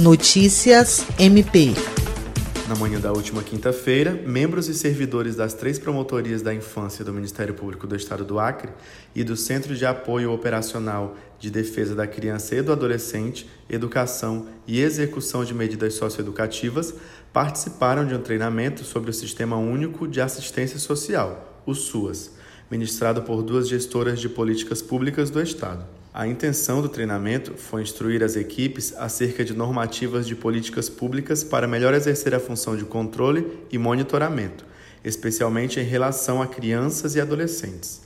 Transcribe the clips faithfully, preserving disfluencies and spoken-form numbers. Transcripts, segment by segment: Notícias M P. Na manhã da última quinta-feira, membros e servidores das três promotorias da infância do Ministério Público do Estado do Acre e do Centro de Apoio Operacional de Defesa da Criança e do Adolescente, Educação e Execução de Medidas Socioeducativas participaram de um treinamento sobre o Sistema Único de Assistência Social, o SUAS, ministrado por duas gestoras de políticas públicas do Estado. A intenção do treinamento foi instruir as equipes acerca de normativas de políticas públicas para melhor exercer a função de controle e monitoramento, especialmente em relação a crianças e adolescentes.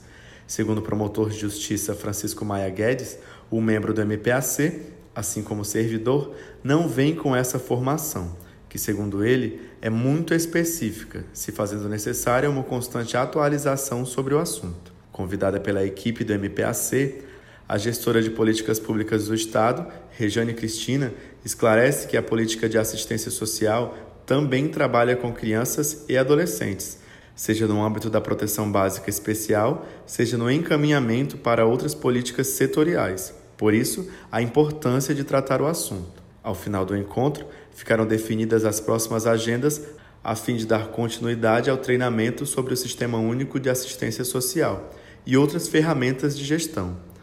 Segundo o promotor de justiça Francisco Maia Guedes, o membro do M P A C, assim como o servidor, não vem com essa formação, que, segundo ele, é muito específica, se fazendo necessária uma constante atualização sobre o assunto. Convidada pela equipe do M P A C, a gestora de políticas públicas do Estado, Regiane Cristina, esclarece que a política de assistência social também trabalha com crianças e adolescentes, seja no âmbito da proteção básica especial, seja no encaminhamento para outras políticas setoriais. Por isso, a importância de tratar o assunto. Ao final do encontro, ficaram definidas as próximas agendas a fim de dar continuidade ao treinamento sobre o Sistema Único de Assistência Social e outras ferramentas de gestão.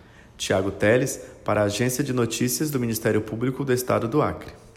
Thiago Teles, para a Agência de Notícias do Ministério Público do Estado do Acre.